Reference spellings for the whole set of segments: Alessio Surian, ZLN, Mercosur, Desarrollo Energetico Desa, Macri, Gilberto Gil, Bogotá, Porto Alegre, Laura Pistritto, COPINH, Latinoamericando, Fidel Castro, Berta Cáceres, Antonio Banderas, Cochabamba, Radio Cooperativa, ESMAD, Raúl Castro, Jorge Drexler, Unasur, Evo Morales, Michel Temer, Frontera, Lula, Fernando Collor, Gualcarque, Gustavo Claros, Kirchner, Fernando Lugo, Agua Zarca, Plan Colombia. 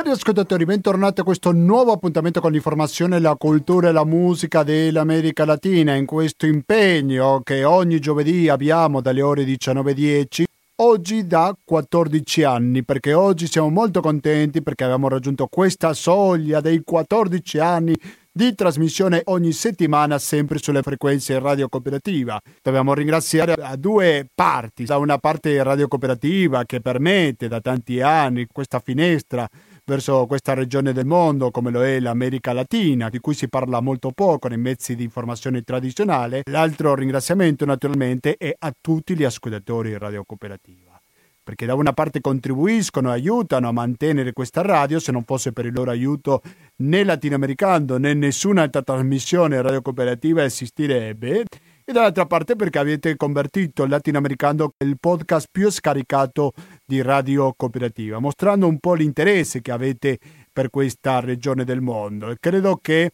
Cari ascoltatori, bentornati a questo nuovo appuntamento con l'informazione, la cultura e la musica dell'America Latina, in questo impegno che ogni giovedì abbiamo dalle ore 19.10, oggi da 14 anni, perché oggi siamo molto contenti perché abbiamo raggiunto questa soglia dei 14 anni di trasmissione ogni settimana sempre sulle frequenze Radio Cooperativa. Dobbiamo ringraziare a due parti, da una parte Radio Cooperativa che permette da tanti anni questa finestra verso questa regione del mondo come lo è l'America Latina, di cui si parla molto poco nei mezzi di informazione tradizionale. L'altro ringraziamento naturalmente è a tutti gli ascoltatori di Radio Cooperativa, perché da una parte contribuiscono e aiutano a mantenere questa radio. Se non fosse per il loro aiuto né Latinoamericando né nessun'altra trasmissione Radio Cooperativa esistirebbe, e dall'altra parte perché avete convertito Latinoamericando il podcast più scaricato di Radio Cooperativa, mostrando un po' l'interesse che avete per questa regione del mondo. E credo che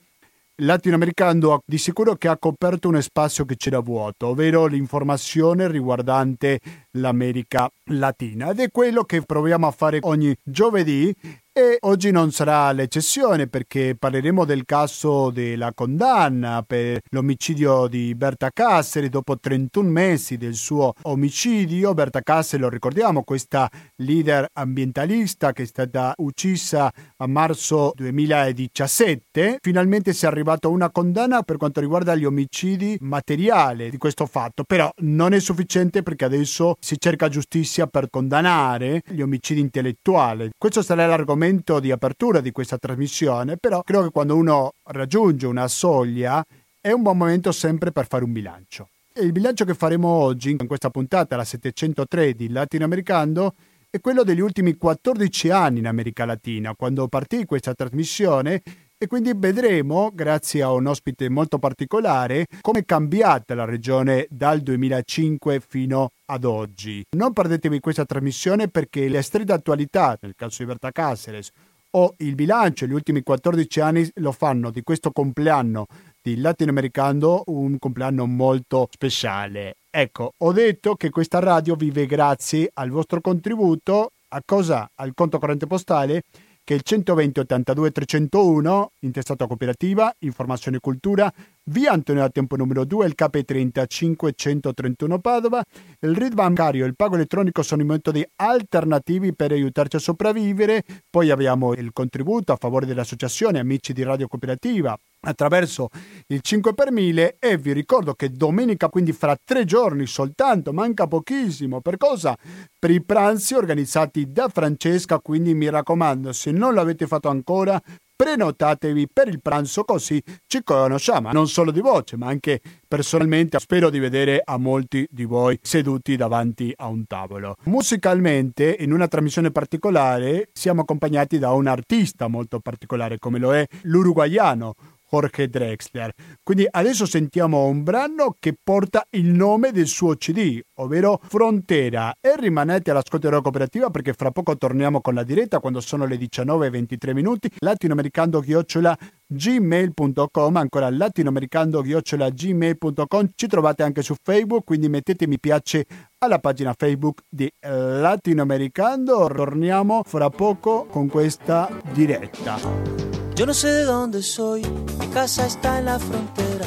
Latinoamericando di sicuro che ha coperto un spazio che c'era vuoto, ovvero l'informazione riguardante l'America Latina, ed è quello che proviamo a fare ogni giovedì. E oggi non sarà l'eccezione, perché parleremo del caso della condanna per l'omicidio di Berta Cáceres. Dopo 31 mesi del suo omicidio, Berta Cáceres, lo ricordiamo, questa leader ambientalista che è stata uccisa a marzo 2017, finalmente si è arrivato a una condanna per quanto riguarda gli omicidi materiali di questo fatto, però non è sufficiente perché adesso si cerca giustizia per condannare gli omicidi intellettuali. Questo sarà l'argomento di apertura di questa trasmissione, però credo che quando uno raggiunge una soglia è un buon momento sempre per fare un bilancio. E il bilancio che faremo oggi in questa puntata, la 703 di Latinoamericando, è quello degli ultimi 14 anni in America Latina, quando partì questa trasmissione. E quindi vedremo, grazie a un ospite molto particolare, come è cambiata la regione dal 2005 fino ad oggi. Non perdetevi questa trasmissione, perché la stretta attualità, nel caso di Berta Cáceres, o il bilancio degli ultimi 14 anni lo fanno di questo compleanno di Latinoamericando un compleanno molto speciale. Ecco, ho detto che questa radio vive grazie al vostro contributo. A cosa? Al conto corrente postale, che è il 120 82 301, intestato a Cooperativa, Informazione e Cultura, via Antonio da Tempo numero 2, il KP30 531 Padova. Il RID bancario e il pago elettronico sono i metodi alternativi per aiutarci a sopravvivere. Poi abbiamo il contributo a favore dell'associazione Amici di Radio Cooperativa attraverso il 5 per 1000, e vi ricordo che domenica, quindi fra 3 giorni soltanto, manca pochissimo, per cosa? Per i pranzi organizzati da Francesca, quindi mi raccomando, se non l'avete fatto ancora, prenotatevi per il pranzo, così ci conosciamo, non solo di voce ma anche personalmente. Spero di vedere a molti di voi seduti davanti a un tavolo. Musicalmente, in una trasmissione particolare, siamo accompagnati da un artista molto particolare come lo è l'uruguaiano Jorge Drexler. Quindi adesso sentiamo un brano che porta il nome del suo CD, ovvero Frontera. E rimanete all'ascolto della Cooperativa, perché fra poco torniamo con la diretta quando sono le 19:23. latinoamericando@gmail.com, ancora latinoamericando@gmail.com. Ci trovate anche su Facebook, quindi mettete mi piace alla pagina Facebook di Latinoamericando. Torniamo fra poco con questa diretta. Yo no sé de dónde soy, mi casa está en la frontera.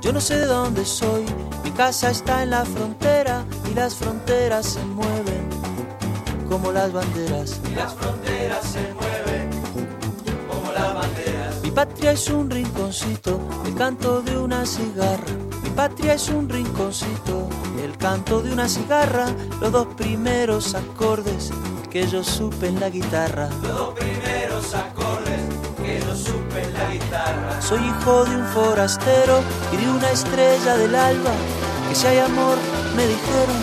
Yo no sé de dónde soy, mi casa está en la frontera. Y las fronteras se mueven como las banderas. Y las fronteras se mueven como las banderas. Mi patria es un rinconcito, el canto de una cigarra. Mi patria es un rinconcito, el canto de una cigarra. Los dos primeros acordes que yo supe en la guitarra. Los dos primeros acordes. Soy hijo de un forastero y de una estrella del alba. Que si hay amor, me dijeron.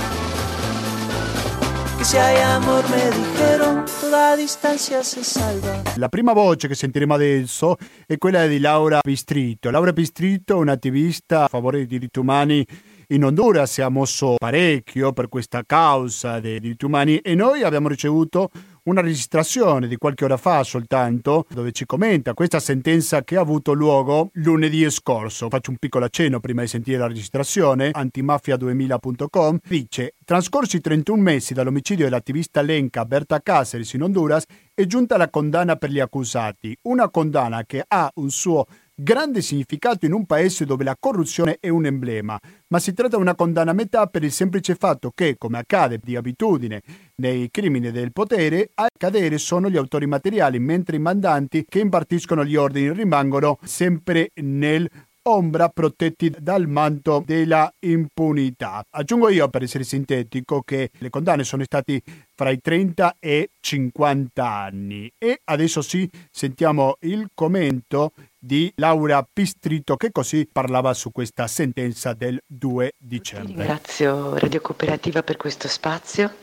Que si hay amor, me dijeron. Toda distancia se salva. La prima voce che sentiremo adesso è quella di Laura Pistritto. Laura Pistritto è un'attivista a favore dei diritti umani. In Honduras si è mosso parecchio per questa causa dei diritti umani, e noi abbiamo ricevuto una registrazione di qualche ora fa soltanto, dove ci commenta questa sentenza che ha avuto luogo lunedì scorso. Faccio un piccolo accenno prima di sentire la registrazione. Antimafia2000.com dice: trascorsi 31 mesi dall'omicidio dell'attivista lenca Berta Cáceres in Honduras è giunta la condanna per gli accusati, una condanna che ha un suo grande significato in un paese dove la corruzione è un emblema, ma si tratta di una condanna a metà per il semplice fatto che, come accade di abitudine nei crimini del potere, a cadere sono gli autori materiali, mentre i mandanti che impartiscono gli ordini rimangono sempre nell'ombra, protetti dal manto della impunità. Aggiungo io, per essere sintetico, che le condanne sono state fra i 30 e 50 anni. E adesso sì, sentiamo il commento di Laura Pistritto, che così parlava su questa sentenza del 2 dicembre. Ringrazio Radio Cooperativa per questo spazio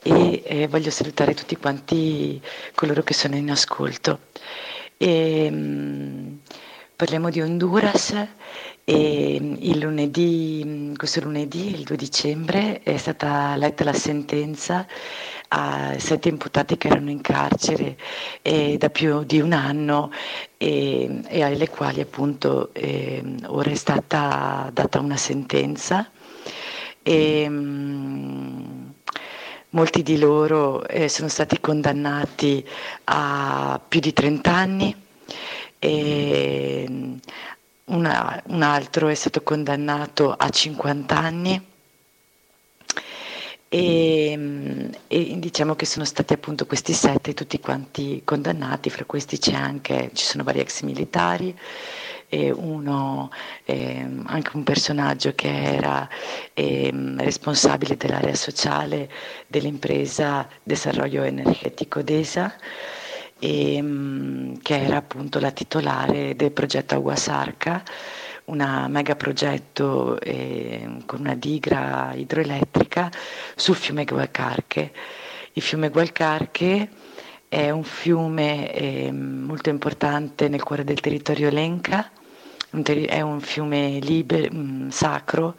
e voglio salutare tutti quanti coloro che sono in ascolto. Parliamo di Honduras e questo lunedì, il 2 dicembre, è stata letta la sentenza a 7 imputati che erano in carcere da più di un anno e alle quali appunto ora è stata data una sentenza. Molti di loro sono stati condannati a più di 30 anni. Un altro è stato condannato a 50 anni e diciamo che sono stati appunto questi 7 tutti quanti condannati. Fra questi ci sono vari ex militari, anche un personaggio che era responsabile dell'area sociale dell'impresa Desarrollo Energetico Desa, che era appunto la titolare del progetto Agua Zarca, un mega progetto con una diga idroelettrica sul fiume Gualcarque. Il fiume Gualcarque è un fiume molto importante nel cuore del territorio lenca, è un fiume libero, sacro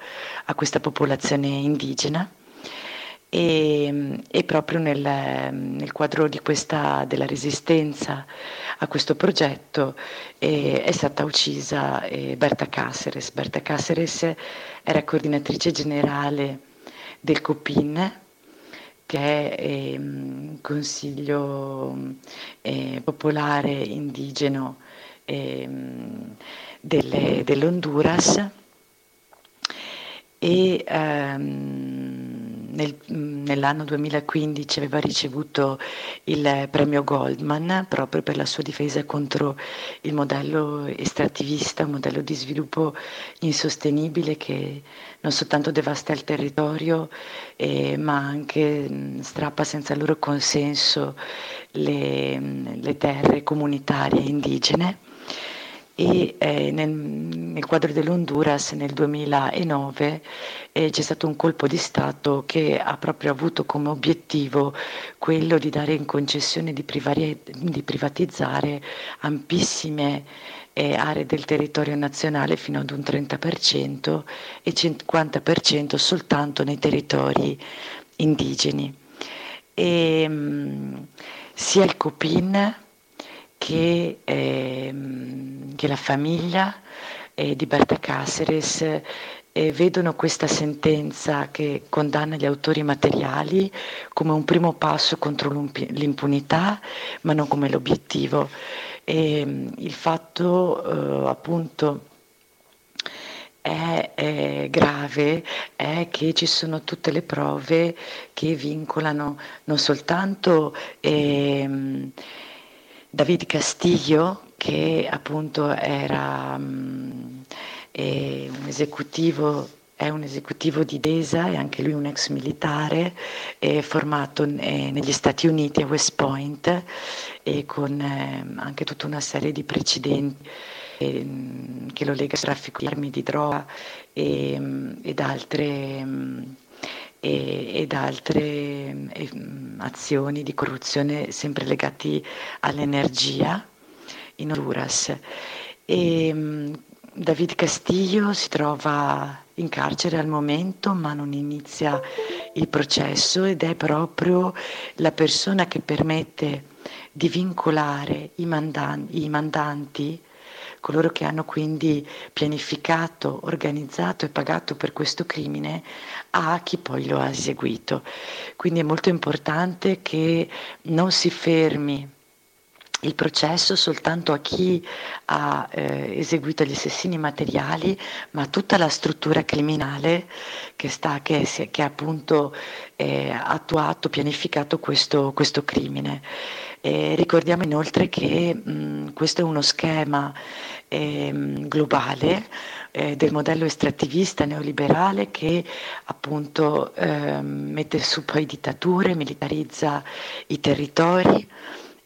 a questa popolazione indigena. E proprio nel quadro di della resistenza a questo progetto è stata uccisa Berta Cáceres. Berta Cáceres era coordinatrice generale del COPINH, che è un consiglio popolare indigeno dell'Honduras, e nell'anno 2015 aveva ricevuto il premio Goldman proprio per la sua difesa contro il modello estrattivista, un modello di sviluppo insostenibile che non soltanto devasta il territorio ma anche strappa senza il loro consenso le terre comunitarie indigene. Nel quadro dell'Honduras nel 2009 c'è stato un colpo di Stato che ha proprio avuto come obiettivo quello di dare in concessione di privatizzare ampissime aree del territorio nazionale fino ad un 30% e 50% soltanto nei territori indigeni. Sia il COPINH che la famiglia di Berta Cáceres vedono questa sentenza che condanna gli autori materiali come un primo passo contro l'impunità, ma non come l'obiettivo. Il fatto appunto è grave è che ci sono tutte le prove che vincolano non soltanto David Castillo, che appunto è un esecutivo di DESA e anche lui un ex militare formato negli Stati Uniti a West Point e con anche tutta una serie di precedenti che lo lega al traffico di armi di droga ed altre azioni di corruzione sempre legati all'energia in Honduras. David Castillo si trova in carcere al momento, ma non inizia il processo, ed è proprio la persona che permette di vincolare i mandanti, coloro che hanno quindi pianificato, organizzato e pagato per questo crimine, a chi poi lo ha eseguito. Quindi è molto importante che non si fermi il processo soltanto a chi ha eseguito gli assassini materiali, ma tutta la struttura criminale che ha appunto attuato, pianificato questo crimine. Ricordiamo inoltre che questo è uno schema globale del modello estrattivista neoliberale che appunto mette su poi dittature, militarizza i territori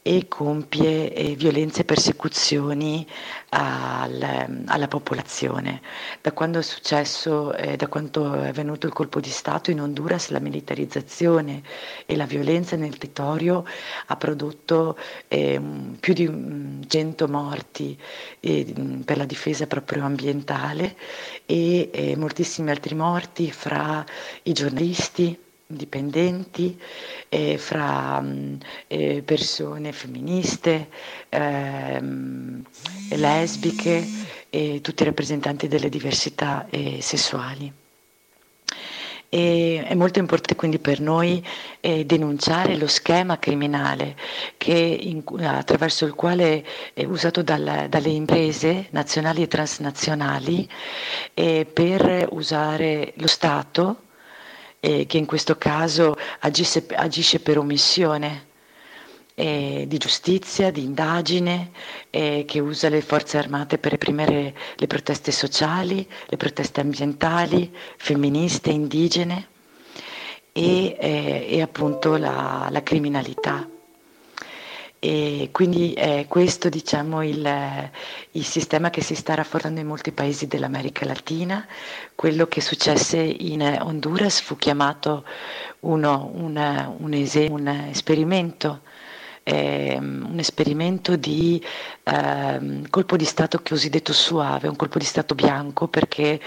e compie violenze e persecuzioni alla popolazione. Da quando è successo, da quando è avvenuto il colpo di Stato in Honduras, la militarizzazione e la violenza nel territorio ha prodotto più di 100 morti per la difesa proprio ambientale e moltissimi altri morti fra i giornalisti, dipendenti, fra persone femministe, lesbiche e tutti i rappresentanti delle diversità sessuali. E è molto importante quindi per noi denunciare lo schema criminale attraverso il quale è usato dalle imprese nazionali e transnazionali per usare lo Stato, che in questo caso agisce per omissione di giustizia, di indagine, che usa le forze armate per reprimere le proteste sociali, le proteste ambientali, femministe, indigene e appunto la criminalità. E quindi è questo, diciamo, il sistema che si sta rafforzando in molti paesi dell'America Latina. Quello che successe in Honduras fu chiamato un esperimento di colpo di Stato cosiddetto suave, un colpo di Stato bianco, perché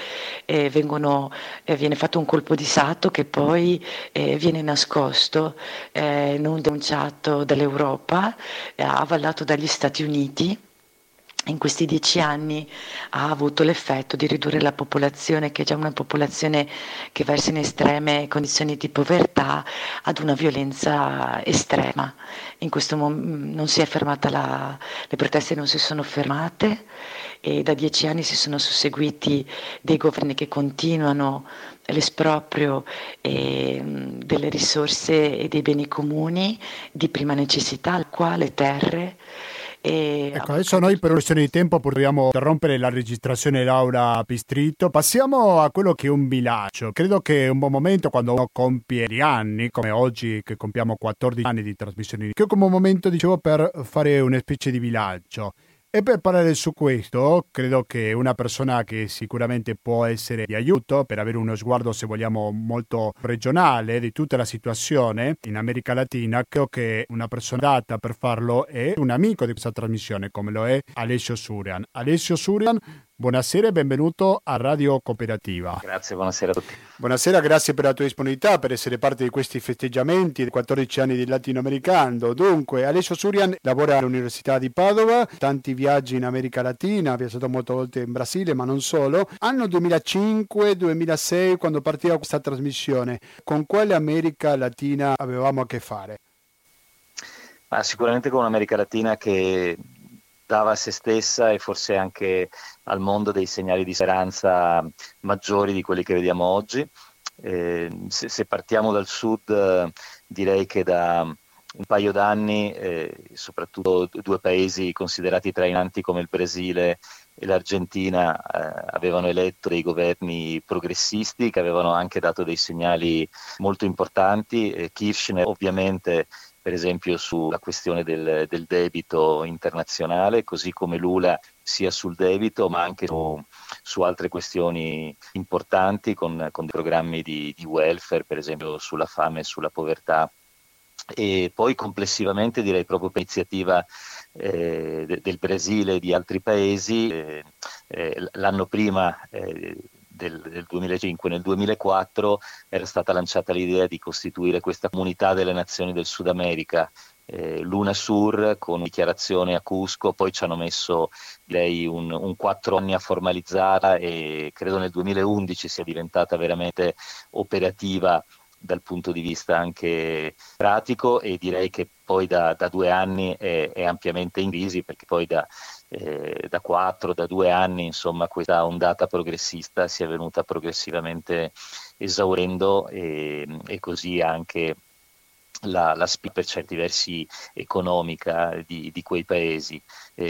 viene fatto un colpo di Stato che poi viene nascosto, non denunciato dall'Europa, avallato dagli Stati Uniti. In questi 10 anni ha avuto l'effetto di ridurre la popolazione, che è già una popolazione che versa in estreme condizioni di povertà, ad una violenza estrema. In questo momento non si è fermata le proteste non si sono fermate, e da 10 anni si sono susseguiti dei governi che continuano l'esproprio delle risorse e dei beni comuni di prima necessità, qua le terre. Ecco, adesso noi per una questione di tempo proviamo a interrompere la registrazione Laura Pistritto. Passiamo a quello che è un bilancio. Credo che è un buon momento, quando uno compie gli anni, come oggi che compiamo 14 anni di trasmissione, che è un buon momento, dicevo, per fare una specie di bilancio. E per parlare su questo, credo che una persona che sicuramente può essere di aiuto per avere uno sguardo, se vogliamo, molto regionale di tutta la situazione in America Latina, credo che una persona data per farlo è un amico di questa trasmissione, come lo è Alessio Surian. Alessio Surian, buonasera e benvenuto a Radio Cooperativa. Grazie, buonasera a tutti. Buonasera, grazie per la tua disponibilità, per essere parte di questi festeggiamenti dei 14 anni di Latinoamericando. Dunque, Alessio Surian lavora all'Università di Padova, tanti viaggi in America Latina, ha viaggiato molte volte in Brasile, ma non solo. Anno 2005-2006, quando partiva questa trasmissione, con quale America Latina avevamo a che fare? Ma sicuramente con un'America Latina che dava a se stessa e forse anche al mondo dei segnali di speranza maggiori di quelli che vediamo oggi. Se partiamo dal sud, direi che da un paio d'anni, soprattutto due paesi considerati trainanti come il Brasile e l'Argentina, avevano eletto dei governi progressisti che avevano anche dato dei segnali molto importanti. Kirchner ovviamente, per esempio sulla questione del debito internazionale, così come Lula sia sul debito, ma anche su altre questioni importanti, con dei programmi di welfare, per esempio sulla fame e sulla povertà. E poi complessivamente, direi proprio per iniziativa del Brasile e di altri paesi, l'anno prima del 2005, nel 2004 era stata lanciata l'idea di costituire questa comunità delle nazioni del Sud America, l'Unasur, con dichiarazione a Cusco. Poi ci hanno messo direi un 4 anni a formalizzarla e credo nel 2011 sia diventata veramente operativa dal punto di vista anche pratico, e direi che poi da 2 anni è ampiamente in crisi, perché poi da 2 anni insomma questa ondata progressista si è venuta progressivamente esaurendo, e così anche la spia per certi versi economica di quei paesi.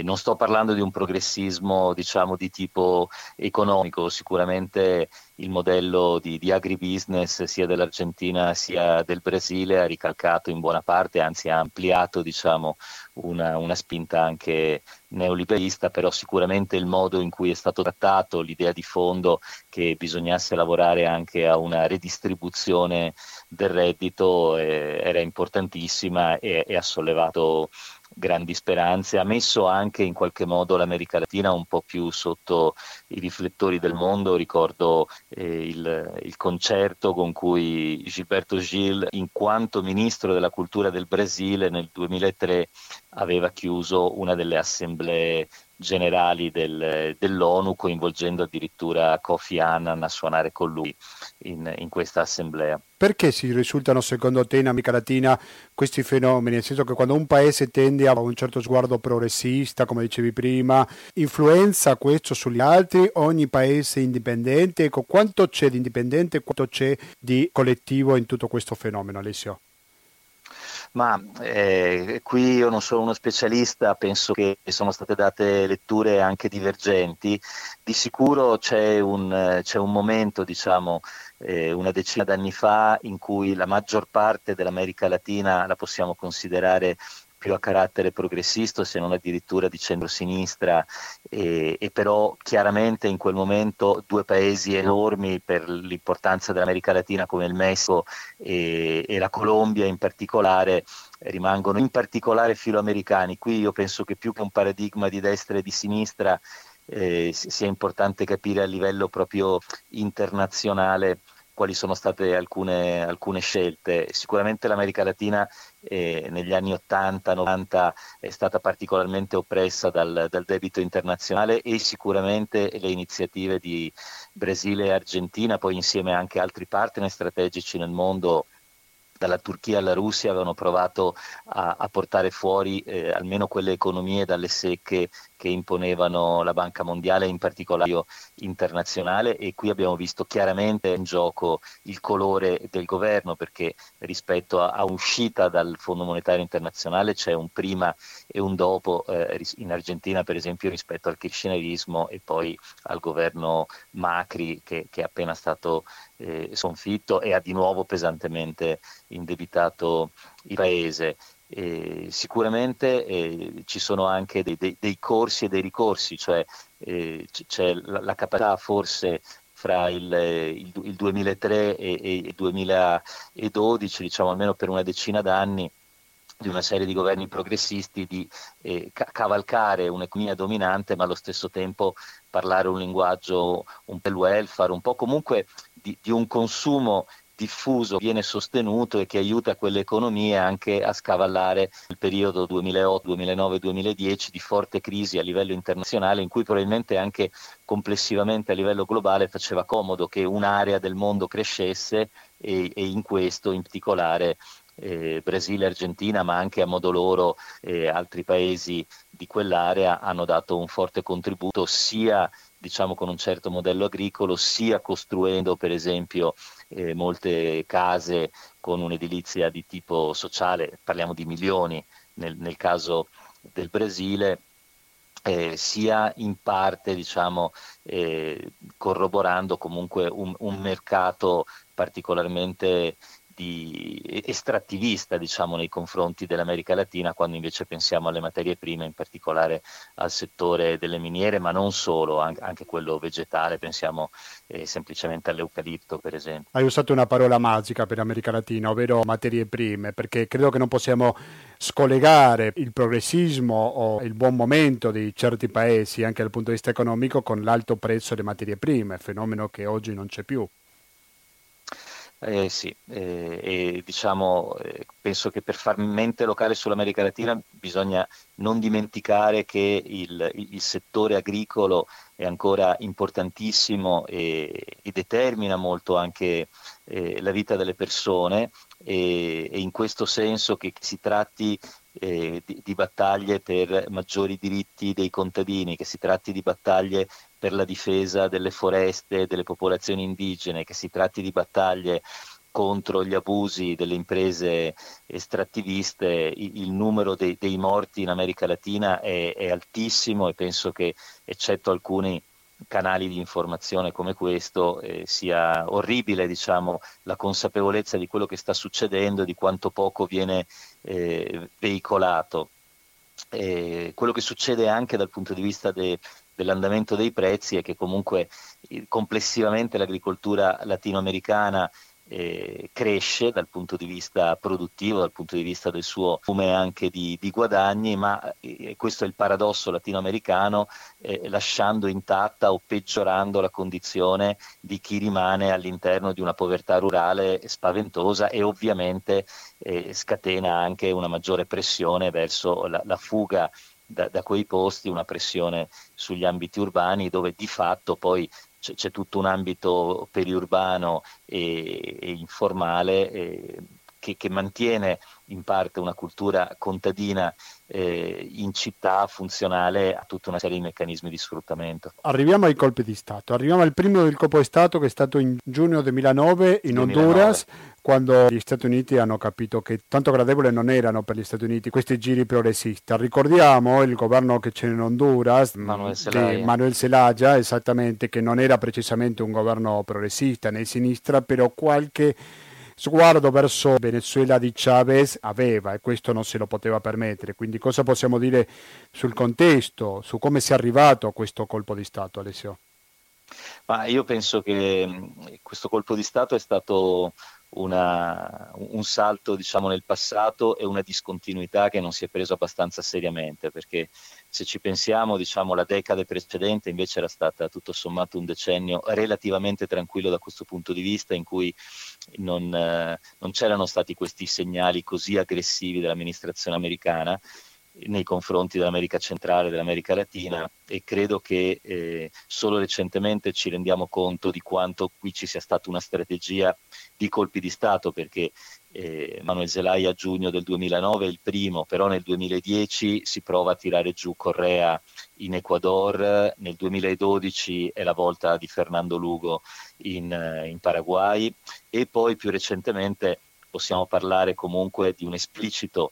Non sto parlando di un progressismo diciamo di tipo economico, sicuramente il modello di agribusiness sia dell'Argentina sia del Brasile ha ricalcato in buona parte, anzi ha ampliato diciamo una spinta anche neoliberista, però sicuramente il modo in cui è stato trattato, l'idea di fondo che bisognasse lavorare anche a una redistribuzione del reddito era importantissima e ha sollevato grandi speranze, ha messo anche in qualche modo l'America Latina un po' più sotto i riflettori del mondo. Ricordo il concerto con cui Gilberto Gil, in quanto ministro della cultura del Brasile nel 2003, aveva chiuso una delle assemblee generali dell'ONU, coinvolgendo addirittura Kofi Annan a suonare con lui in questa assemblea. Perché si risultano secondo te in America Latina questi fenomeni? Nel senso che quando un paese tende a un certo sguardo progressista, come dicevi prima, influenza questo sugli altri? Ogni paese indipendente, ecco, quanto c'è di indipendente, quanto c'è di collettivo in tutto questo fenomeno, Alessio? Ma qui io non sono uno specialista, penso che sono state date letture anche divergenti. Di sicuro c'è un momento, diciamo una decina d'anni fa, in cui la maggior parte dell'America Latina la possiamo considerare più a carattere progressista, se non addirittura di centrosinistra, e però chiaramente in quel momento 2 paesi enormi per l'importanza dell'America Latina come il Messico e la Colombia in particolare rimangono in particolare filoamericani. Qui io penso che più che un paradigma di destra e di sinistra sia importante capire a livello proprio internazionale quali sono state alcune scelte. Sicuramente l'America Latina negli anni 80-90 è stata particolarmente oppressa dal debito internazionale, e sicuramente le iniziative di Brasile e Argentina, poi insieme anche altri partner strategici nel mondo, dalla Turchia alla Russia, avevano provato a portare fuori almeno quelle economie dalle secche che imponevano la Banca Mondiale, in particolare internazionale, e qui abbiamo visto chiaramente in gioco il colore del governo, perché rispetto a uscita dal Fondo Monetario Internazionale c'è un prima e un dopo in Argentina, per esempio, rispetto al kirchnerismo e poi al governo Macri che è appena stato sconfitto e ha di nuovo pesantemente indebitato il paese. Sicuramente ci sono anche dei corsi e dei ricorsi, cioè c'è la capacità forse fra il 2003 e il 2012, diciamo almeno per una decina d'anni, di una serie di governi progressisti di cavalcare un'economia dominante, ma allo stesso tempo parlare un linguaggio un po' del welfare, un po' comunque di un consumo diffuso viene sostenuto e che aiuta quelle economie anche a scavallare il periodo 2008, 2009, 2010 di forte crisi a livello internazionale, in cui probabilmente anche complessivamente a livello globale faceva comodo che un'area del mondo crescesse, e in questo in particolare Brasile, Argentina, ma anche a modo loro altri paesi di quell'area hanno dato un forte contributo, sia diciamo con un certo modello agricolo, sia costruendo per esempio molte case con un'edilizia di tipo sociale, parliamo di milioni nel caso del Brasile, sia in parte diciamo corroborando comunque un mercato particolarmente di estrattivista, diciamo, nei confronti dell'America Latina, quando invece pensiamo alle materie prime, in particolare al settore delle miniere, ma non solo, anche quello vegetale, pensiamo semplicemente all'eucalipto, per esempio. Hai usato una parola magica per l'America Latina, ovvero materie prime, perché credo che non possiamo scollegare il progressismo o il buon momento di certi paesi, anche dal punto di vista economico, con l'alto prezzo delle materie prime, fenomeno che oggi non c'è più. Penso che per far mente locale sull'America Latina bisogna non dimenticare che il settore agricolo è ancora importantissimo e determina molto anche la vita delle persone, e in questo senso che si tratti di battaglie per maggiori diritti dei contadini, che si tratti di battaglie per la difesa delle foreste, delle popolazioni indigene, che si tratti di battaglie contro gli abusi delle imprese estrattiviste, il numero dei morti in America Latina è altissimo, e penso che, eccetto alcuni canali di informazione come questo, sia orribile, diciamo, la consapevolezza di quello che sta succedendo e di quanto poco viene veicolato. Quello che succede anche dal punto di vista dell'andamento dei prezzi è che comunque complessivamente l'agricoltura latinoamericana cresce dal punto di vista produttivo, dal punto di vista del suo volume anche di guadagni, ma questo è il paradosso latinoamericano, lasciando intatta o peggiorando la condizione di chi rimane all'interno di una povertà rurale spaventosa, e ovviamente scatena anche una maggiore pressione verso la fuga da quei posti, una pressione sugli ambiti urbani, dove di fatto poi c'è tutto un ambito periurbano e informale che mantiene in parte una cultura contadina in città, funzionale a tutta una serie di meccanismi di sfruttamento. Arriviamo ai colpi di Stato, arriviamo al primo del colpo di Stato, che è stato in giugno 2009 in Honduras, quando gli Stati Uniti hanno capito che tanto gradevole non erano per gli Stati Uniti questi giri progressista. Ricordiamo il governo che c'è in Honduras, Manuel Zelaya, esattamente, che non era precisamente un governo progressista né sinistra, però qualche sguardo verso Venezuela di Chavez aveva, e questo non se lo poteva permettere. Quindi cosa possiamo dire sul contesto, su come si è arrivato a questo colpo di Stato, Alessio? Ma io penso che questo colpo di Stato è stato un salto, diciamo, nel passato, e una discontinuità che non si è presa abbastanza seriamente, perché se ci pensiamo, diciamo, la decade precedente invece era stata tutto sommato un decennio relativamente tranquillo da questo punto di vista, in cui non c'erano stati questi segnali così aggressivi dell'amministrazione americana nei confronti dell'America centrale, dell'America Latina, e credo che solo recentemente ci rendiamo conto di quanto qui ci sia stata una strategia di colpi di Stato, perché Manuel Zelaya a giugno del 2009 è il primo, però nel 2010 si prova a tirare giù Correa in Ecuador, nel 2012 è la volta di Fernando Lugo in Paraguay, e poi più recentemente possiamo parlare comunque di un esplicito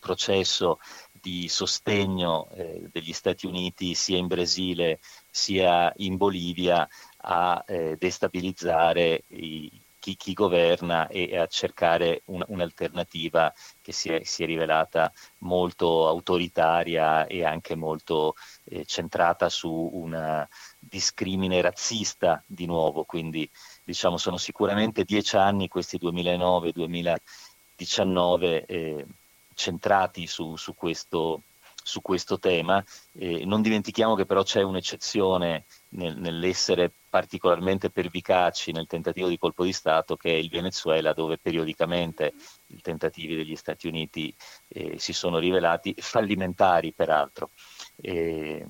processo di sostegno degli Stati Uniti sia in Brasile sia in Bolivia a destabilizzare chi governa e a cercare un'alternativa che si è rivelata molto autoritaria e anche molto centrata su una discrimine razzista di nuovo. Quindi, diciamo, sono sicuramente 10 anni, questi 2009-2019, centrati su questo tema. Non dimentichiamo che però c'è un'eccezione nell'essere particolarmente pervicaci nel tentativo di colpo di Stato, che è il Venezuela, dove periodicamente i tentativi degli Stati Uniti si sono rivelati fallimentari, peraltro. Non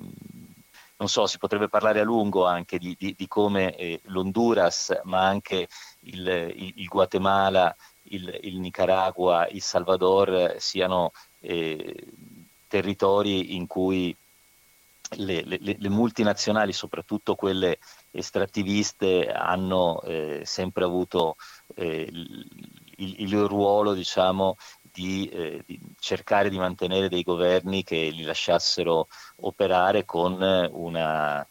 so, si potrebbe parlare a lungo anche di come l'Honduras, ma anche il Guatemala, il Nicaragua, il Salvador siano territori in cui le multinazionali, soprattutto quelle estrattiviste, hanno sempre avuto il ruolo, diciamo, di cercare di mantenere dei governi che li lasciassero operare con una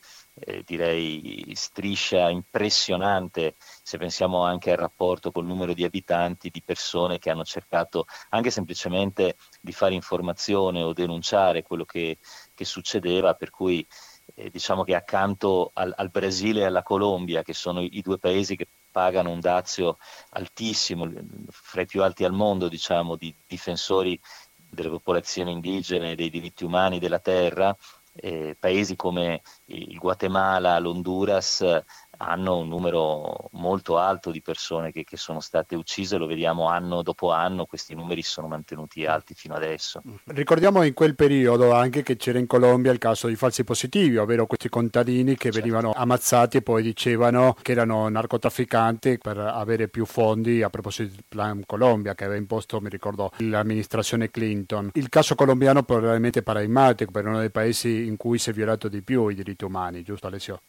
direi striscia impressionante, se pensiamo anche al rapporto col numero di abitanti, di persone che hanno cercato anche semplicemente di fare informazione o denunciare quello che succedeva, per cui diciamo che accanto al Brasile e alla Colombia, che sono i due paesi che pagano un dazio altissimo, fra i più alti al mondo, diciamo, di difensori delle popolazioni indigene, dei diritti umani, della terra, paesi come il Guatemala, l'Honduras hanno un numero molto alto di persone che sono state uccise, lo vediamo anno dopo anno, questi numeri sono mantenuti alti fino adesso. Ricordiamo in quel periodo anche che c'era in Colombia il caso di falsi positivi, ovvero questi contadini che venivano ammazzati e poi dicevano che erano narcotrafficanti per avere più fondi, a proposito del Plan Colombia che aveva imposto, mi ricordo, l'amministrazione Clinton. Il caso colombiano probabilmente è paradigmatico, per uno dei paesi in cui si è violato di più i diritti umani, giusto Alessio?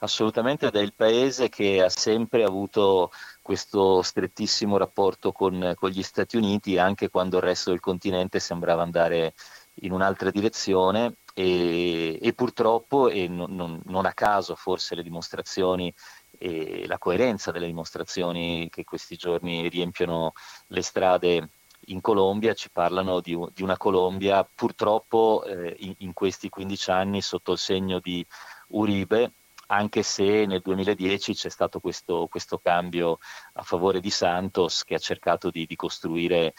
Assolutamente, ed è il paese che ha sempre avuto questo strettissimo rapporto con gli Stati Uniti, anche quando il resto del continente sembrava andare in un'altra direzione, e purtroppo, e non a caso forse le dimostrazioni e la coerenza delle dimostrazioni che questi giorni riempiono le strade in Colombia ci parlano di una Colombia purtroppo in questi 15 anni sotto il segno di Uribe, anche se nel 2010 c'è stato questo cambio a favore di Santos, che ha cercato di costruire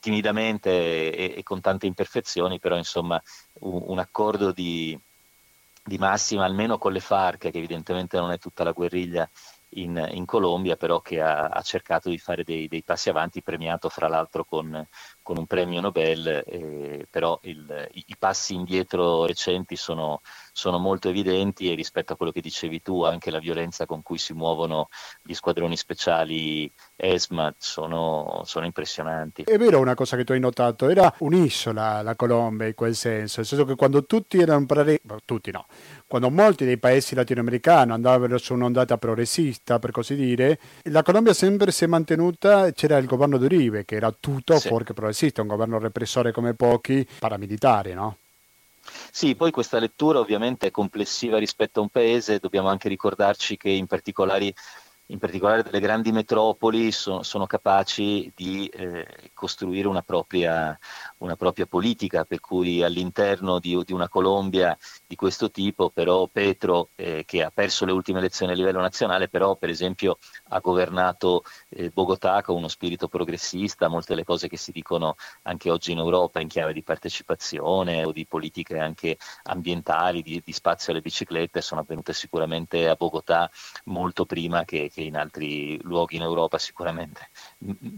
timidamente e con tante imperfezioni, però insomma un accordo di massima almeno con le FARC, che evidentemente non è tutta la guerriglia in Colombia, però che ha cercato di fare dei passi avanti, premiato fra l'altro con un premio Nobel, però i passi indietro recenti sono molto evidenti, e rispetto a quello che dicevi tu anche la violenza con cui si muovono gli squadroni speciali ESMAD sono impressionanti. È vero una cosa che tu hai notato, era un'isola la Colombia in quel senso, nel senso che quando tutti erano quando molti dei paesi latinoamericani andavano su un'ondata progressista, per così dire, la Colombia sempre si è mantenuta, c'era il governo di Uribe che era tutto fuorché progressista, un governo repressore come pochi, paramilitari, no? Sì, poi questa lettura ovviamente è complessiva rispetto a un paese, dobbiamo anche ricordarci che in particolare delle grandi metropoli sono capaci di costruire una propria politica, per cui all'interno di una Colombia di questo tipo, però Petro, che ha perso le ultime elezioni a livello nazionale, però per esempio ha governato Bogotà con uno spirito progressista, molte delle cose che si dicono anche oggi in Europa in chiave di partecipazione o di politiche anche ambientali, di spazio alle biciclette, sono avvenute sicuramente a Bogotà molto prima che in altri luoghi in Europa, sicuramente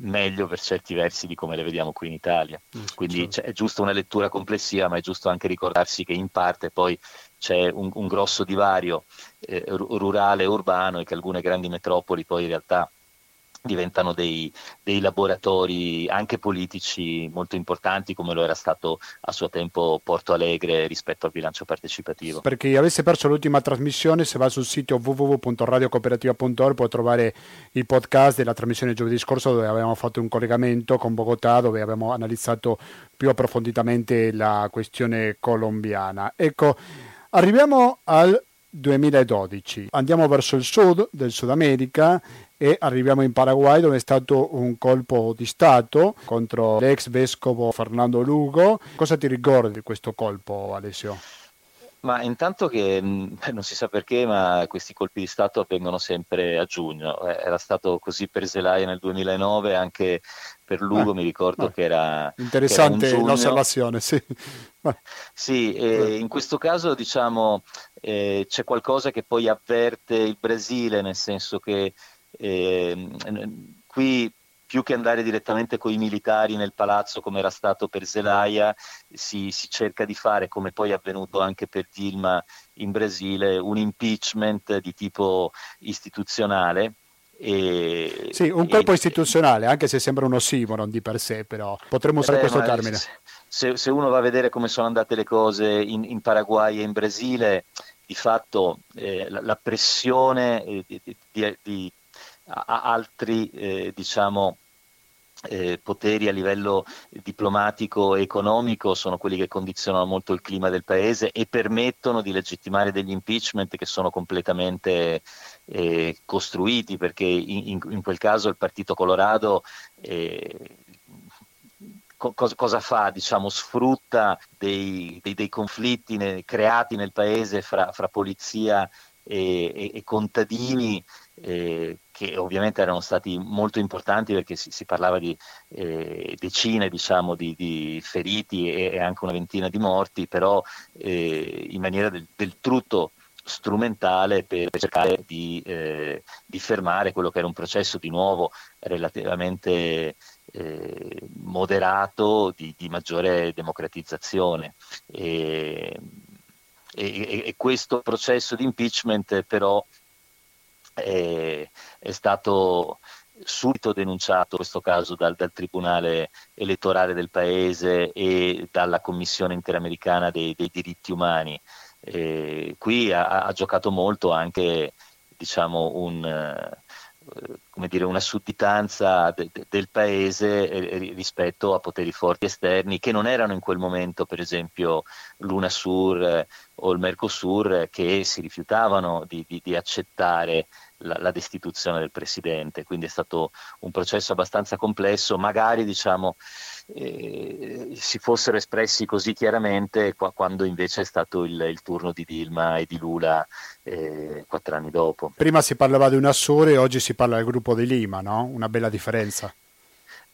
meglio per certi versi di come le vediamo qui in Italia. Quindi è giusto una lettura complessiva, ma è giusto anche ricordarsi che in parte poi c'è un grosso divario rurale e urbano, e che alcune grandi metropoli poi in realtà diventano dei laboratori anche politici molto importanti, come lo era stato a suo tempo Porto Alegre rispetto al bilancio partecipativo. Per chi avesse perso l'ultima trasmissione, se va sul sito www.radiocooperativa.org può trovare il podcast della trasmissione giovedì scorso, dove avevamo fatto un collegamento con Bogotà, dove abbiamo analizzato più approfonditamente la questione colombiana. Ecco, arriviamo al 2012, andiamo verso il sud del Sud America e arriviamo in Paraguay, dove è stato un colpo di stato contro l'ex vescovo Fernando Lugo. Cosa ti ricordi di questo colpo, Alessio? Ma intanto che non si sa perché, ma questi colpi di stato avvengono sempre a giugno, era stato così per Zelaya nel 2009, anche per Lugo mi ricordo che era interessante, che era l'osservazione, sì. Sì, in questo caso diciamo c'è qualcosa che poi avverte il Brasile, nel senso che qui più che andare direttamente con i militari nel palazzo come era stato per Zelaya, si cerca di fare, come poi è avvenuto anche per Dilma in Brasile, un impeachment di tipo istituzionale. Un colpo istituzionale, anche se sembra un ossimoro di per sé, però potremmo usare questo termine. Se uno va a vedere come sono andate le cose in Paraguay e in Brasile, di fatto la pressione di altri diciamo poteri a livello diplomatico e economico sono quelli che condizionano molto il clima del paese e permettono di legittimare degli impeachment che sono completamente costruiti, perché in quel caso il Partito Colorado cosa fa? Diciamo, sfrutta dei conflitti creati nel paese fra polizia e contadini, che ovviamente erano stati molto importanti, perché si parlava di decine, diciamo, di feriti e anche una ventina di morti, però in maniera del tutto strumentale per cercare di fermare quello che era un processo di nuovo relativamente moderato, di maggiore democratizzazione. E questo processo di impeachment però è stato subito denunciato, in questo caso dal Tribunale elettorale del Paese e dalla Commissione Interamericana dei diritti umani. Qui ha giocato molto anche, diciamo, una sudditanza del paese rispetto a poteri forti esterni che non erano in quel momento, per esempio l'Unasur o il Mercosur, che si rifiutavano di accettare la destituzione del presidente. Quindi è stato un processo abbastanza complesso. Magari, diciamo, si fossero espressi così chiaramente quando invece è stato il turno di Dilma e di Lula 4 anni dopo. Prima si parlava di Unasur e oggi si parla del gruppo di Lima, no? Una bella differenza.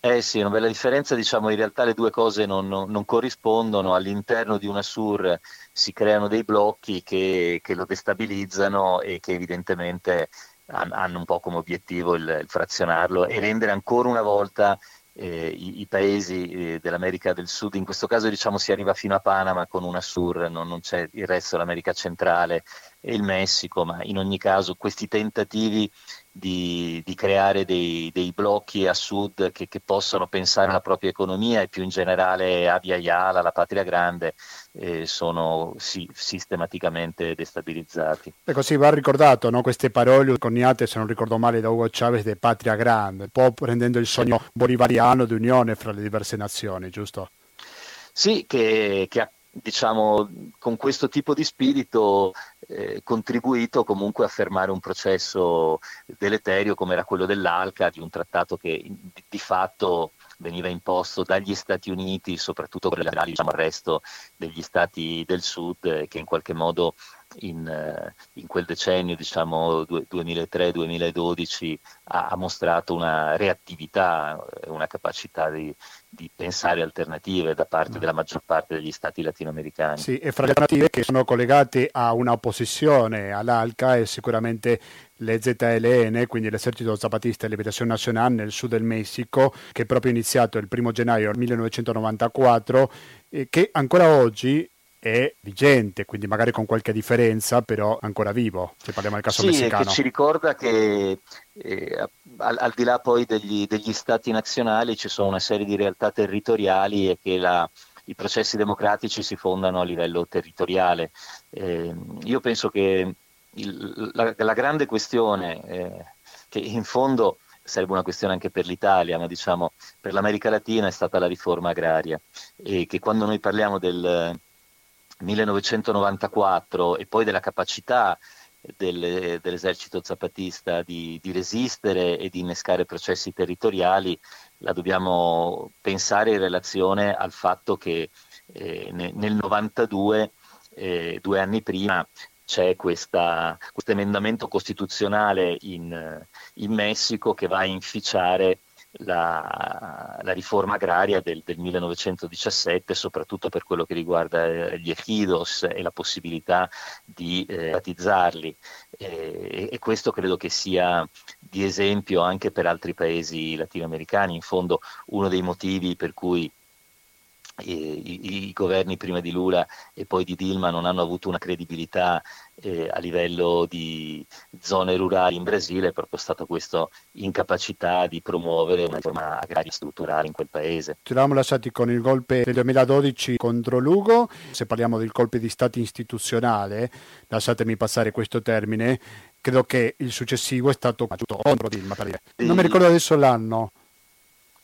Eh sì, una bella differenza, diciamo. In realtà le due cose non corrispondono. All'interno di Unasur si creano dei blocchi che lo destabilizzano e che evidentemente hanno un po' come obiettivo il frazionarlo e rendere ancora una volta i paesi dell'America del Sud, in questo caso, diciamo, si arriva fino a Panama con Unasur, non c'è il resto dell'America centrale e il Messico, ma in ogni caso questi tentativi di creare dei blocchi a sud che possano pensare alla propria economia e più in generale Abya Yala, la patria grande, sono sistematicamente destabilizzati. Ecco, sì, va ricordato, no? Queste parole coniate, se non ricordo male, da Hugo Chavez, di patria grande, un po' prendendo il sogno bolivariano di unione fra le diverse nazioni, giusto? Sì, che diciamo con questo tipo di spirito contribuito comunque a fermare un processo deleterio come era quello dell'ALCA, di un trattato che di fatto veniva imposto dagli Stati Uniti, soprattutto per il, diciamo, resto degli Stati del Sud, che in qualche modo in quel decennio, diciamo 2003-2012, ha mostrato una reattività, una capacità di pensare alternative da parte della maggior parte degli stati latinoamericani. Sì, e fra le alternative che sono collegate a una opposizione all'ALCA è sicuramente le ZLN, quindi l'esercito zapatista di liberazione nazionale nel sud del Messico, che è proprio iniziato il 1 gennaio 1994, che ancora oggi è vigente, quindi magari con qualche differenza, però ancora vivo, se parliamo del caso messicano. Sì, che ci ricorda che al di là poi degli stati nazionali ci sono una serie di realtà territoriali e che i processi democratici si fondano a livello territoriale. Io penso che la grande questione, che in fondo sarebbe una questione anche per l'Italia, ma diciamo per l'America Latina, è stata la riforma agraria, e che quando noi parliamo del 1994 e poi della capacità dell'esercito zapatista di resistere e di innescare processi territoriali, la dobbiamo pensare in relazione al fatto che nel 92, 2 anni prima, c'è questo emendamento costituzionale in Messico che va a inficiare la riforma agraria del 1917, soprattutto per quello che riguarda gli ejidos e la possibilità di privatizzarli, e questo credo che sia di esempio anche per altri paesi latinoamericani. In fondo uno dei motivi per cui i governi prima di Lula e poi di Dilma non hanno avuto una credibilità a livello di zone rurali in Brasile è proprio stata questa incapacità di promuovere una riforma agraria strutturale in quel paese. Ci eravamo lasciati con il golpe del 2012 contro Lugo. Se parliamo del colpo di stato istituzionale, lasciatemi passare questo termine, credo che il successivo è stato contro Dilma. Non mi ricordo adesso l'anno.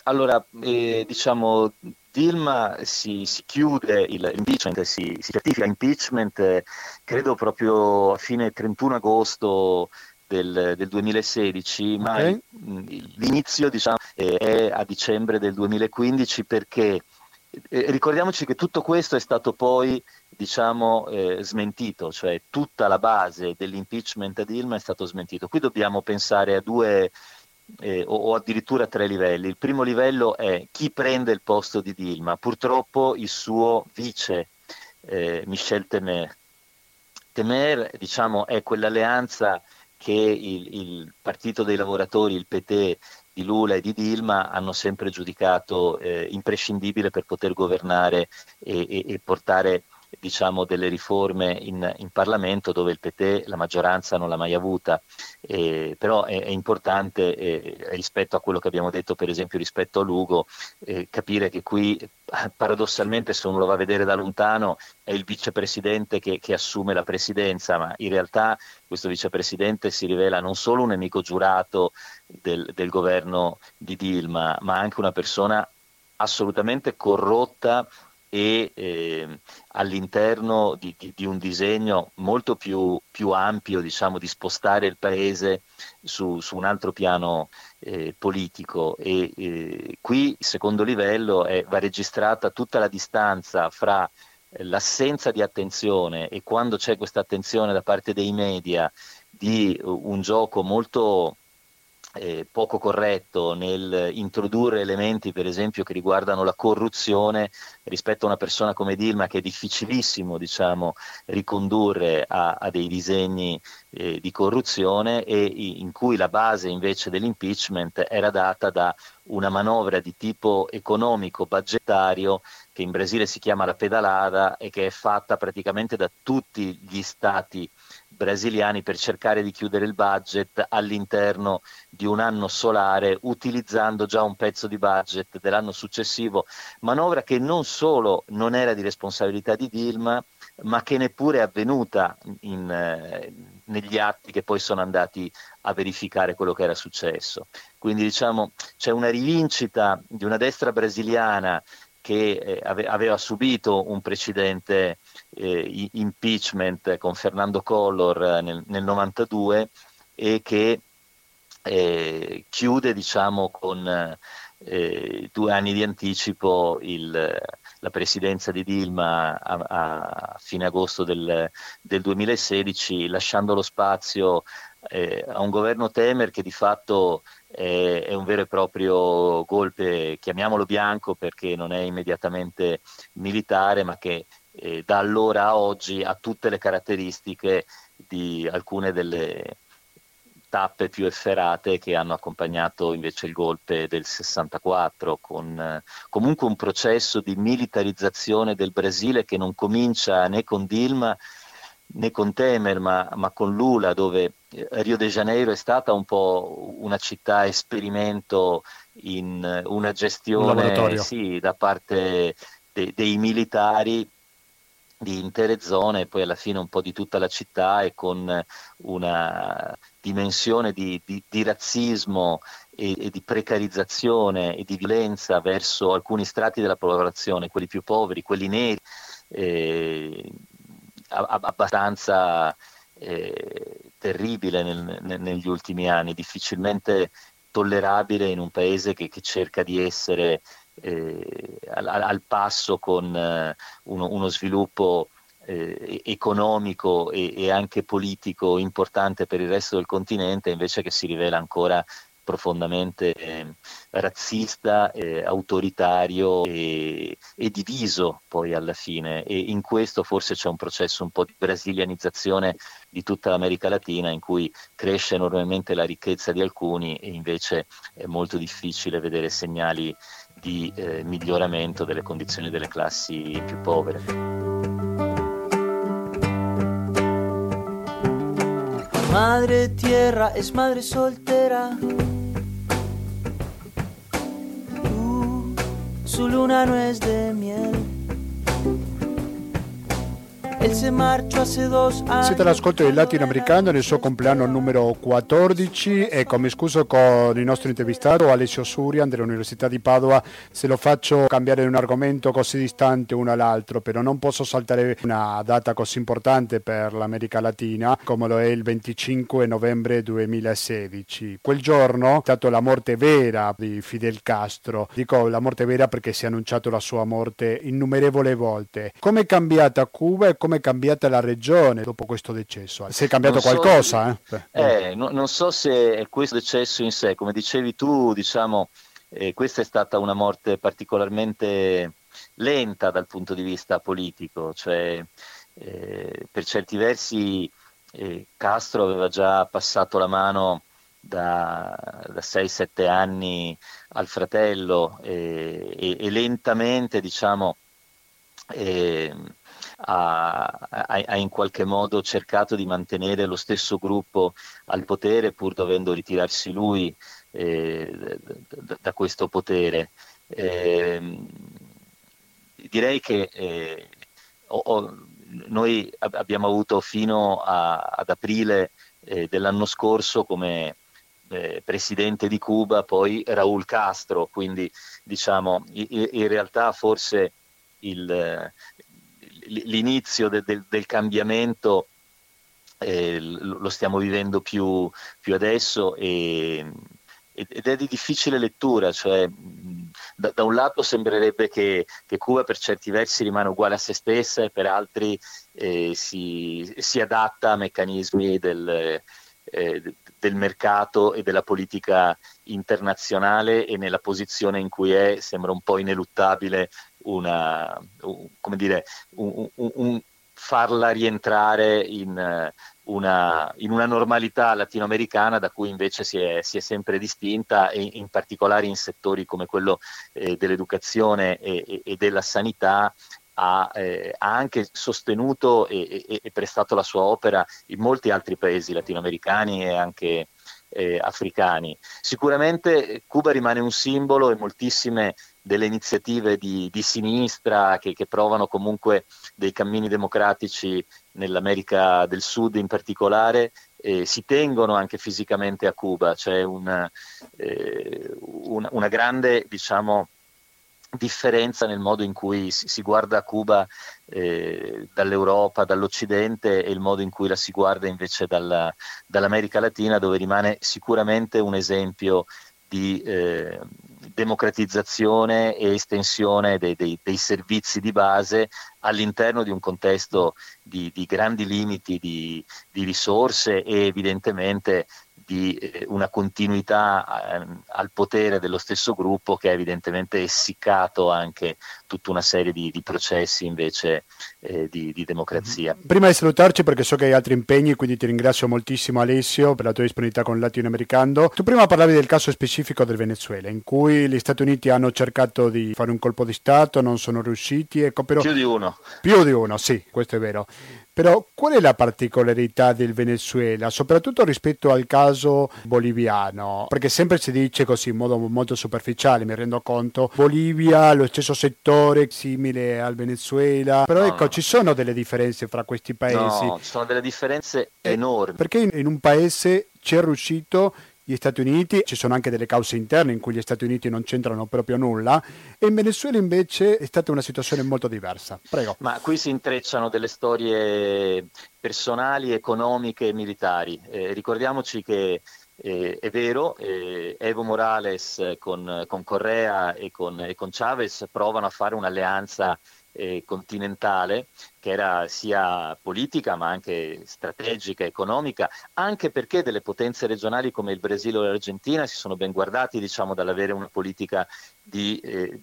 Allora, diciamo, Dilma si chiude l'impeachment, si certifica impeachment, credo proprio a fine 31 agosto del 2016, ma okay. L'inizio, diciamo, è a dicembre del 2015, perché ricordiamoci che tutto questo è stato poi, diciamo, smentito, cioè tutta la base dell'impeachment a Dilma è stato smentito. Qui dobbiamo pensare a due o addirittura tre livelli. Il primo livello è chi prende il posto di Dilma, purtroppo il suo vice Michel Temer. Temer, diciamo, è quell'alleanza che il Partito dei Lavoratori, il PT di Lula e di Dilma hanno sempre giudicato imprescindibile per poter governare e portare, diciamo, delle riforme in Parlamento, dove il PT la maggioranza non l'ha mai avuta, però è importante, rispetto a quello che abbiamo detto per esempio rispetto a Lugo, capire che qui paradossalmente, se uno lo va a vedere da lontano, è il vicepresidente che assume la presidenza, ma in realtà questo vicepresidente si rivela non solo un nemico giurato del governo di Dilma, ma anche una persona assolutamente corrotta e all'interno di un disegno molto più ampio, diciamo, di spostare il paese su un altro piano politico. E qui il secondo livello va registrata tutta la distanza fra l'assenza di attenzione, e quando c'è questa attenzione da parte dei media di un gioco molto poco corretto nel introdurre elementi, per esempio, che riguardano la corruzione, rispetto a una persona come Dilma, che è difficilissimo, diciamo, ricondurre a dei disegni di corruzione, e in cui la base invece dell'impeachment era data da una manovra di tipo economico budgetario, che in Brasile si chiama la pedalada, e che è fatta praticamente da tutti gli stati brasiliani per cercare di chiudere il budget all'interno di un anno solare, utilizzando già un pezzo di budget dell'anno successivo, manovra che non solo non era di responsabilità di Dilma, ma che neppure è avvenuta negli atti che poi sono andati a verificare quello che era successo. Quindi, diciamo, c'è una rivincita di una destra brasiliana che aveva subito un precedente impeachment con Fernando Collor nel 92, e che chiude, diciamo, con 2 anni di anticipo la presidenza di Dilma a fine agosto del 2016, lasciando lo spazio a un governo Temer che di fatto è un vero e proprio golpe, chiamiamolo bianco perché non è immediatamente militare, ma che da allora a oggi ha tutte le caratteristiche di alcune delle tappe più efferate che hanno accompagnato invece il golpe del 64, con comunque un processo di militarizzazione del Brasile che non comincia né con Dilma né con Temer, ma con Lula, dove Rio de Janeiro è stata un po' una città esperimento in una gestione, sì, da parte dei militari di intere zone, e poi alla fine un po' di tutta la città, e con una dimensione di razzismo e di precarizzazione e di violenza verso alcuni strati della popolazione, quelli più poveri, quelli neri, abbastanza terribile negli ultimi anni, difficilmente tollerabile in un paese che cerca di essere al passo con uno sviluppo economico e anche politico importante per il resto del continente, invece che si rivela ancora profondamente razzista, autoritario e diviso poi alla fine. E in questo forse c'è un processo un po' di brasilianizzazione di tutta l'America Latina, in cui cresce enormemente la ricchezza di alcuni e invece è molto difficile vedere segnali di miglioramento delle condizioni delle classi più povere. Madre tierra es madre soltera. Su luna no es de miel. Siete all'ascolto del Latinoamericando nel suo compleanno numero 14 e come scuso con il nostro intervistato Alessio Surian dell'Università di Padova se lo faccio cambiare un argomento così distante uno all'altro, però non posso saltare una data così importante per l'America Latina come lo è il 25 novembre 2016. Quel giorno è stata la morte vera di Fidel Castro, dico la morte vera perché si è annunciato la sua morte innumerevoli volte. Come è cambiata Cuba e come è cambiata la regione dopo questo decesso? Si è cambiato qualcosa? Non so se è questo decesso in sé, come dicevi tu, diciamo, questa è stata una morte particolarmente lenta dal punto di vista politico, cioè per certi versi Castro aveva già passato la mano da 6-7 anni al fratello e lentamente, diciamo, ha in qualche modo cercato di mantenere lo stesso gruppo al potere pur dovendo ritirarsi lui da questo potere. Direi che noi abbiamo avuto fino ad aprile dell'anno scorso come presidente di Cuba poi Raúl Castro, quindi diciamo in realtà forse l'inizio del cambiamento lo stiamo vivendo più adesso ed è di difficile lettura, cioè da un lato sembrerebbe che Cuba per certi versi rimane uguale a se stessa e per altri si adatta a meccanismi del mercato e della politica internazionale, e nella posizione in cui è sembra un po' ineluttabile farla rientrare in una normalità latinoamericana da cui invece si è sempre distinta, e in particolare in settori come quello dell'educazione e della sanità ha anche sostenuto e prestato la sua opera in molti altri paesi latinoamericani e anche africani. Sicuramente Cuba rimane un simbolo e moltissime delle iniziative di sinistra che provano comunque dei cammini democratici nell'America del Sud in particolare si tengono anche fisicamente a Cuba. C'è una grande, diciamo, differenza nel modo in cui si guarda a Cuba dall'Europa, dall'Occidente, e il modo in cui la si guarda invece dall'America Latina, dove rimane sicuramente un esempio di democratizzazione e estensione dei servizi di base all'interno di un contesto di grandi limiti di risorse e evidentemente di una continuità al potere dello stesso gruppo che ha evidentemente essiccato anche tutta una serie di processi invece di democrazia. Prima di salutarci, perché so che hai altri impegni, quindi ti ringrazio moltissimo Alessio per la tua disponibilità con Latinoamericando. Tu prima parlavi del caso specifico del Venezuela, in cui gli Stati Uniti hanno cercato di fare un colpo di Stato, non sono riusciti. Ecco, però Più di uno, sì, questo è vero. Però qual è la particolarità del Venezuela, soprattutto rispetto al caso boliviano? Perché sempre si dice così, in modo molto superficiale, mi rendo conto, Bolivia, lo stesso settore simile al Venezuela, però ci sono delle differenze fra questi paesi. No, sono delle differenze enormi. Perché in un paese c'è riuscito gli Stati Uniti, ci sono anche delle cause interne in cui gli Stati Uniti non c'entrano proprio nulla, e in Venezuela invece è stata una situazione molto diversa. Prego. Ma qui si intrecciano delle storie personali, economiche e militari. Ricordiamoci che è vero, Evo Morales con Correa e con Chavez provano a fare un'alleanza continentale che era sia politica ma anche strategica, economica, anche perché delle potenze regionali come il Brasile o l'Argentina si sono ben guardati, diciamo, dall'avere una politica di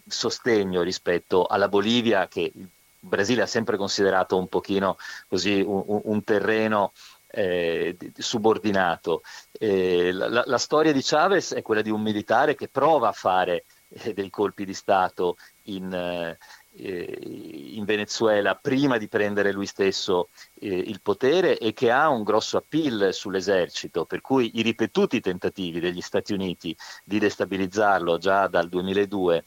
sostegno rispetto alla Bolivia, che il Brasile ha sempre considerato un pochino così un terreno subordinato. La storia di Chavez è quella di un militare che prova a fare dei colpi di Stato in Venezuela prima di prendere lui stesso il potere, e che ha un grosso appeal sull'esercito, per cui i ripetuti tentativi degli Stati Uniti di destabilizzarlo già dal 2002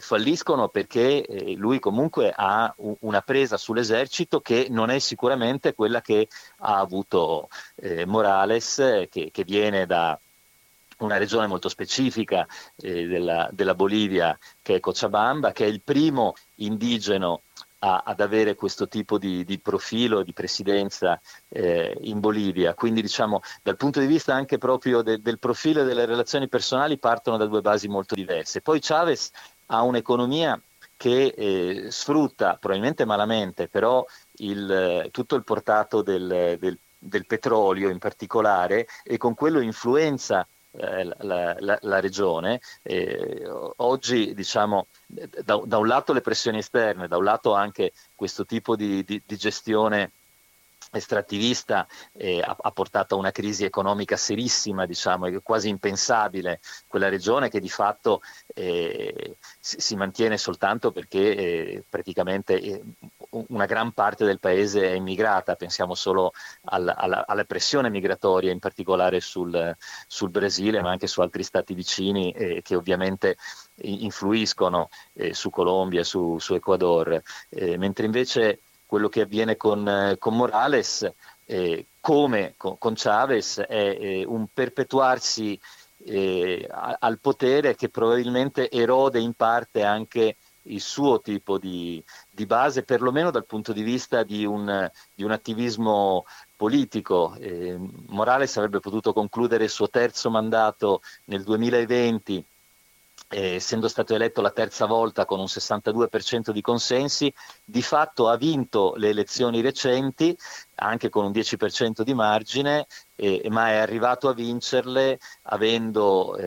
falliscono perché lui comunque ha una presa sull'esercito che non è sicuramente quella che ha avuto Morales, che viene da una regione molto specifica della Bolivia, che è Cochabamba, che è il primo indigeno ad avere questo tipo di profilo di presidenza in Bolivia. Quindi, diciamo, dal punto di vista anche proprio del profilo e delle relazioni personali, partono da due basi molto diverse. Poi Chavez ha un'economia che sfrutta, probabilmente malamente, però tutto il portato del petrolio in particolare, e con quello influenza la regione. Oggi, diciamo, da un lato le pressioni esterne, da un lato anche questo tipo di gestione estrattivista ha portato a una crisi economica serissima, diciamo, è quasi impensabile quella regione, che di fatto si mantiene soltanto perché praticamente una gran parte del paese è immigrata. Pensiamo solo alla pressione migratoria, in particolare sul Brasile, ma anche su altri stati vicini che ovviamente influiscono su Colombia, su Ecuador, mentre invece quello che avviene con Morales, come con Chavez, è un perpetuarsi al potere che probabilmente erode in parte anche il suo tipo di base, perlomeno dal punto di vista di un attivismo politico. Morales avrebbe potuto concludere il suo terzo mandato nel 2020, essendo stato eletto la terza volta con un 62% di consensi. Di fatto ha vinto le elezioni recenti anche con un 10% di margine, ma è arrivato a vincerle avendo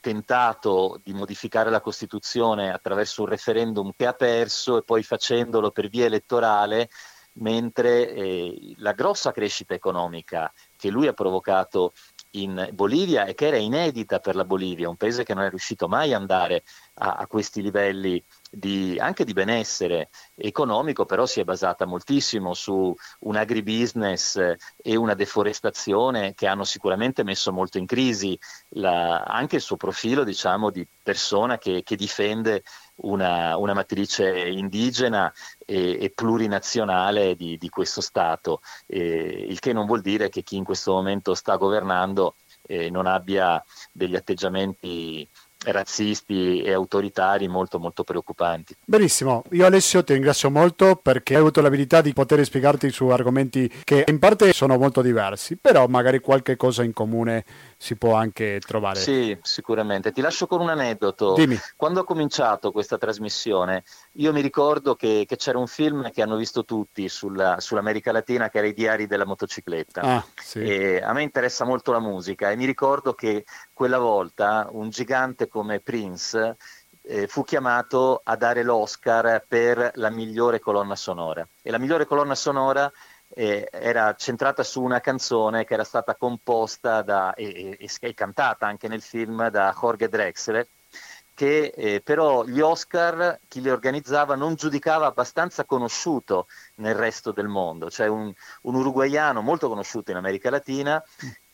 tentato di modificare la Costituzione attraverso un referendum che ha perso, e poi facendolo per via elettorale, mentre la grossa crescita economica che lui ha provocato in Bolivia, e che era inedita per la Bolivia, un paese che non è riuscito mai ad andare a questi livelli anche di benessere economico, però si è basata moltissimo su un agribusiness e una deforestazione che hanno sicuramente messo molto in crisi anche il suo profilo, diciamo, di persona che difende una matrice indigena e plurinazionale di questo Stato, il che non vuol dire che chi in questo momento sta governando non abbia degli atteggiamenti razzisti e autoritari molto molto preoccupanti. Benissimo, io Alessio ti ringrazio molto perché hai avuto l'abilità di poter spiegarti su argomenti che in parte sono molto diversi, però magari qualche cosa in comune si può anche trovare. Sì, sicuramente. Ti lascio con un aneddoto. Dimmi. Quando ho cominciato questa trasmissione io mi ricordo che c'era un film che hanno visto tutti sull'America Latina, che era I diari della motocicletta. Sì. E a me interessa molto la musica, e mi ricordo che quella volta un gigante come Prince fu chiamato a dare l'Oscar per la migliore colonna sonora, e la migliore colonna sonora era centrata su una canzone che era stata composta e cantata anche nel film da Jorge Drexler, che però gli Oscar, chi li organizzava, non giudicava abbastanza conosciuto nel resto del mondo. Cioè un uruguaiano molto conosciuto in America Latina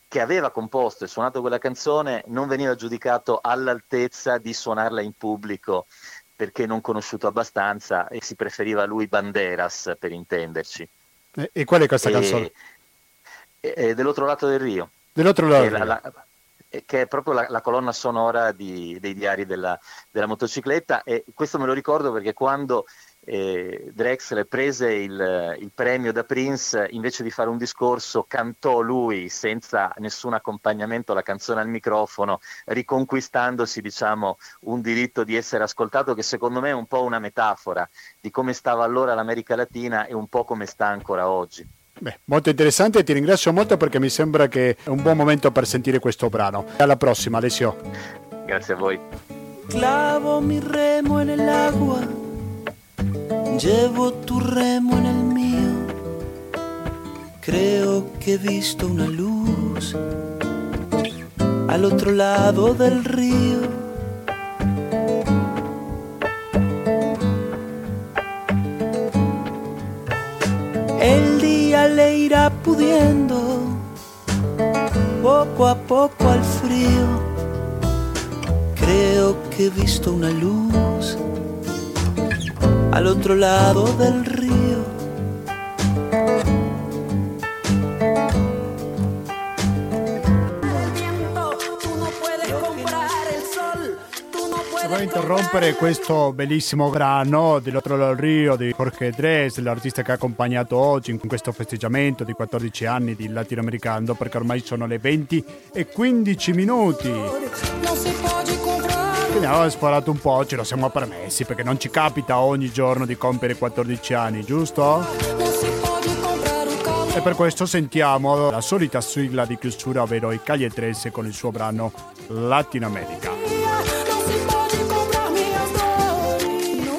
che aveva composto e suonato quella canzone non veniva giudicato all'altezza di suonarla in pubblico, perché non conosciuto abbastanza, e si preferiva lui Banderas, per intenderci. E qual è questa canzone? Dell'Otro Lato del Rio. Dell'Otro Lato del Rio. Che è proprio la colonna sonora dei diari della motocicletta. E questo me lo ricordo perché quando Drexler prese il premio da Prince, invece di fare un discorso cantò lui senza nessun accompagnamento la canzone al microfono, riconquistandosi, diciamo, un diritto di essere ascoltato, che secondo me è un po' una metafora di come stava allora l'America Latina e un po' come sta ancora oggi. Beh, molto interessante, ti ringrazio molto perché mi sembra che è un buon momento per sentire questo brano. Alla prossima, Alessio. Grazie a voi. Clavo mi remo nell'acqua, llevo tu remo nel mio. Creo che he visto una luz all'altro lato del rio. El día le irá pudiendo poco a poco al frío. Creo que he visto una luz al otro lado del río. Voglio interrompere questo bellissimo brano dell'Otro del Rio di Jorge Drexler, l'artista che ha accompagnato oggi in questo festeggiamento di 14 anni di Latinoamericando, perché ormai sono le 20:15. Quindi abbiamo sparato un po', ce lo siamo permessi, perché non ci capita ogni giorno di compiere 14 anni, giusto? E per questo sentiamo la solita sigla di chiusura, ovvero i Calle 13 con il suo brano Latinoamerica.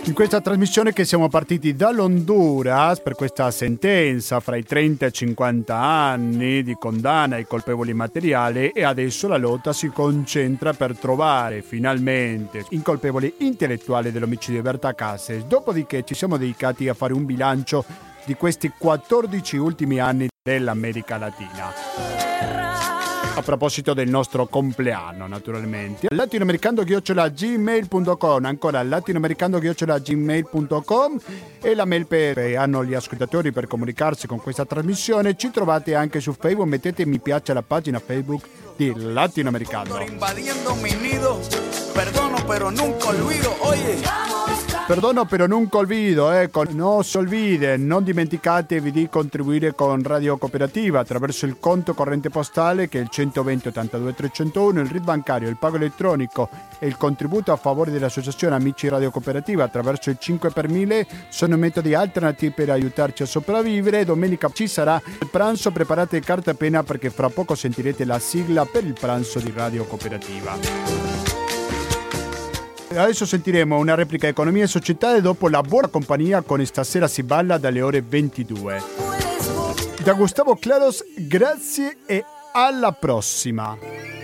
In questa trasmissione che siamo partiti dall'Honduras per questa sentenza fra i 30 e i 50 anni di condanna ai colpevoli materiali, e adesso la lotta si concentra per trovare finalmente i colpevoli intellettuali dell'omicidio di Berta Cáceres. Dopodiché ci siamo dedicati a fare un bilancio di questi 14 ultimi anni dell'America Latina. A proposito del nostro compleanno, naturalmente. latinoamericando@gmail.com, ancora latinoamericando@gmail.com e la mail per hanno gli ascoltatori per comunicarsi con questa trasmissione. Ci trovate anche su Facebook, mettete mi piace alla pagina Facebook di Latinoamericando. Perdono però non olvido, ecco, non si olvide, non dimenticatevi di contribuire con Radio Cooperativa attraverso il conto corrente postale che è il 120 82 301, il RID bancario, il pago elettronico e il contributo a favore dell'associazione Amici Radio Cooperativa attraverso il 5 per 1000. Sono metodi alternativi per aiutarci a sopravvivere. Domenica ci sarà il pranzo, preparate carta pena perché fra poco sentirete la sigla per il pranzo di Radio Cooperativa. Adesso sentiremo una replica di Economia e Società e dopo La Buona Compagnia con Stasera si balla dalle ore 22. Da Gustavo Claros, grazie e alla prossima!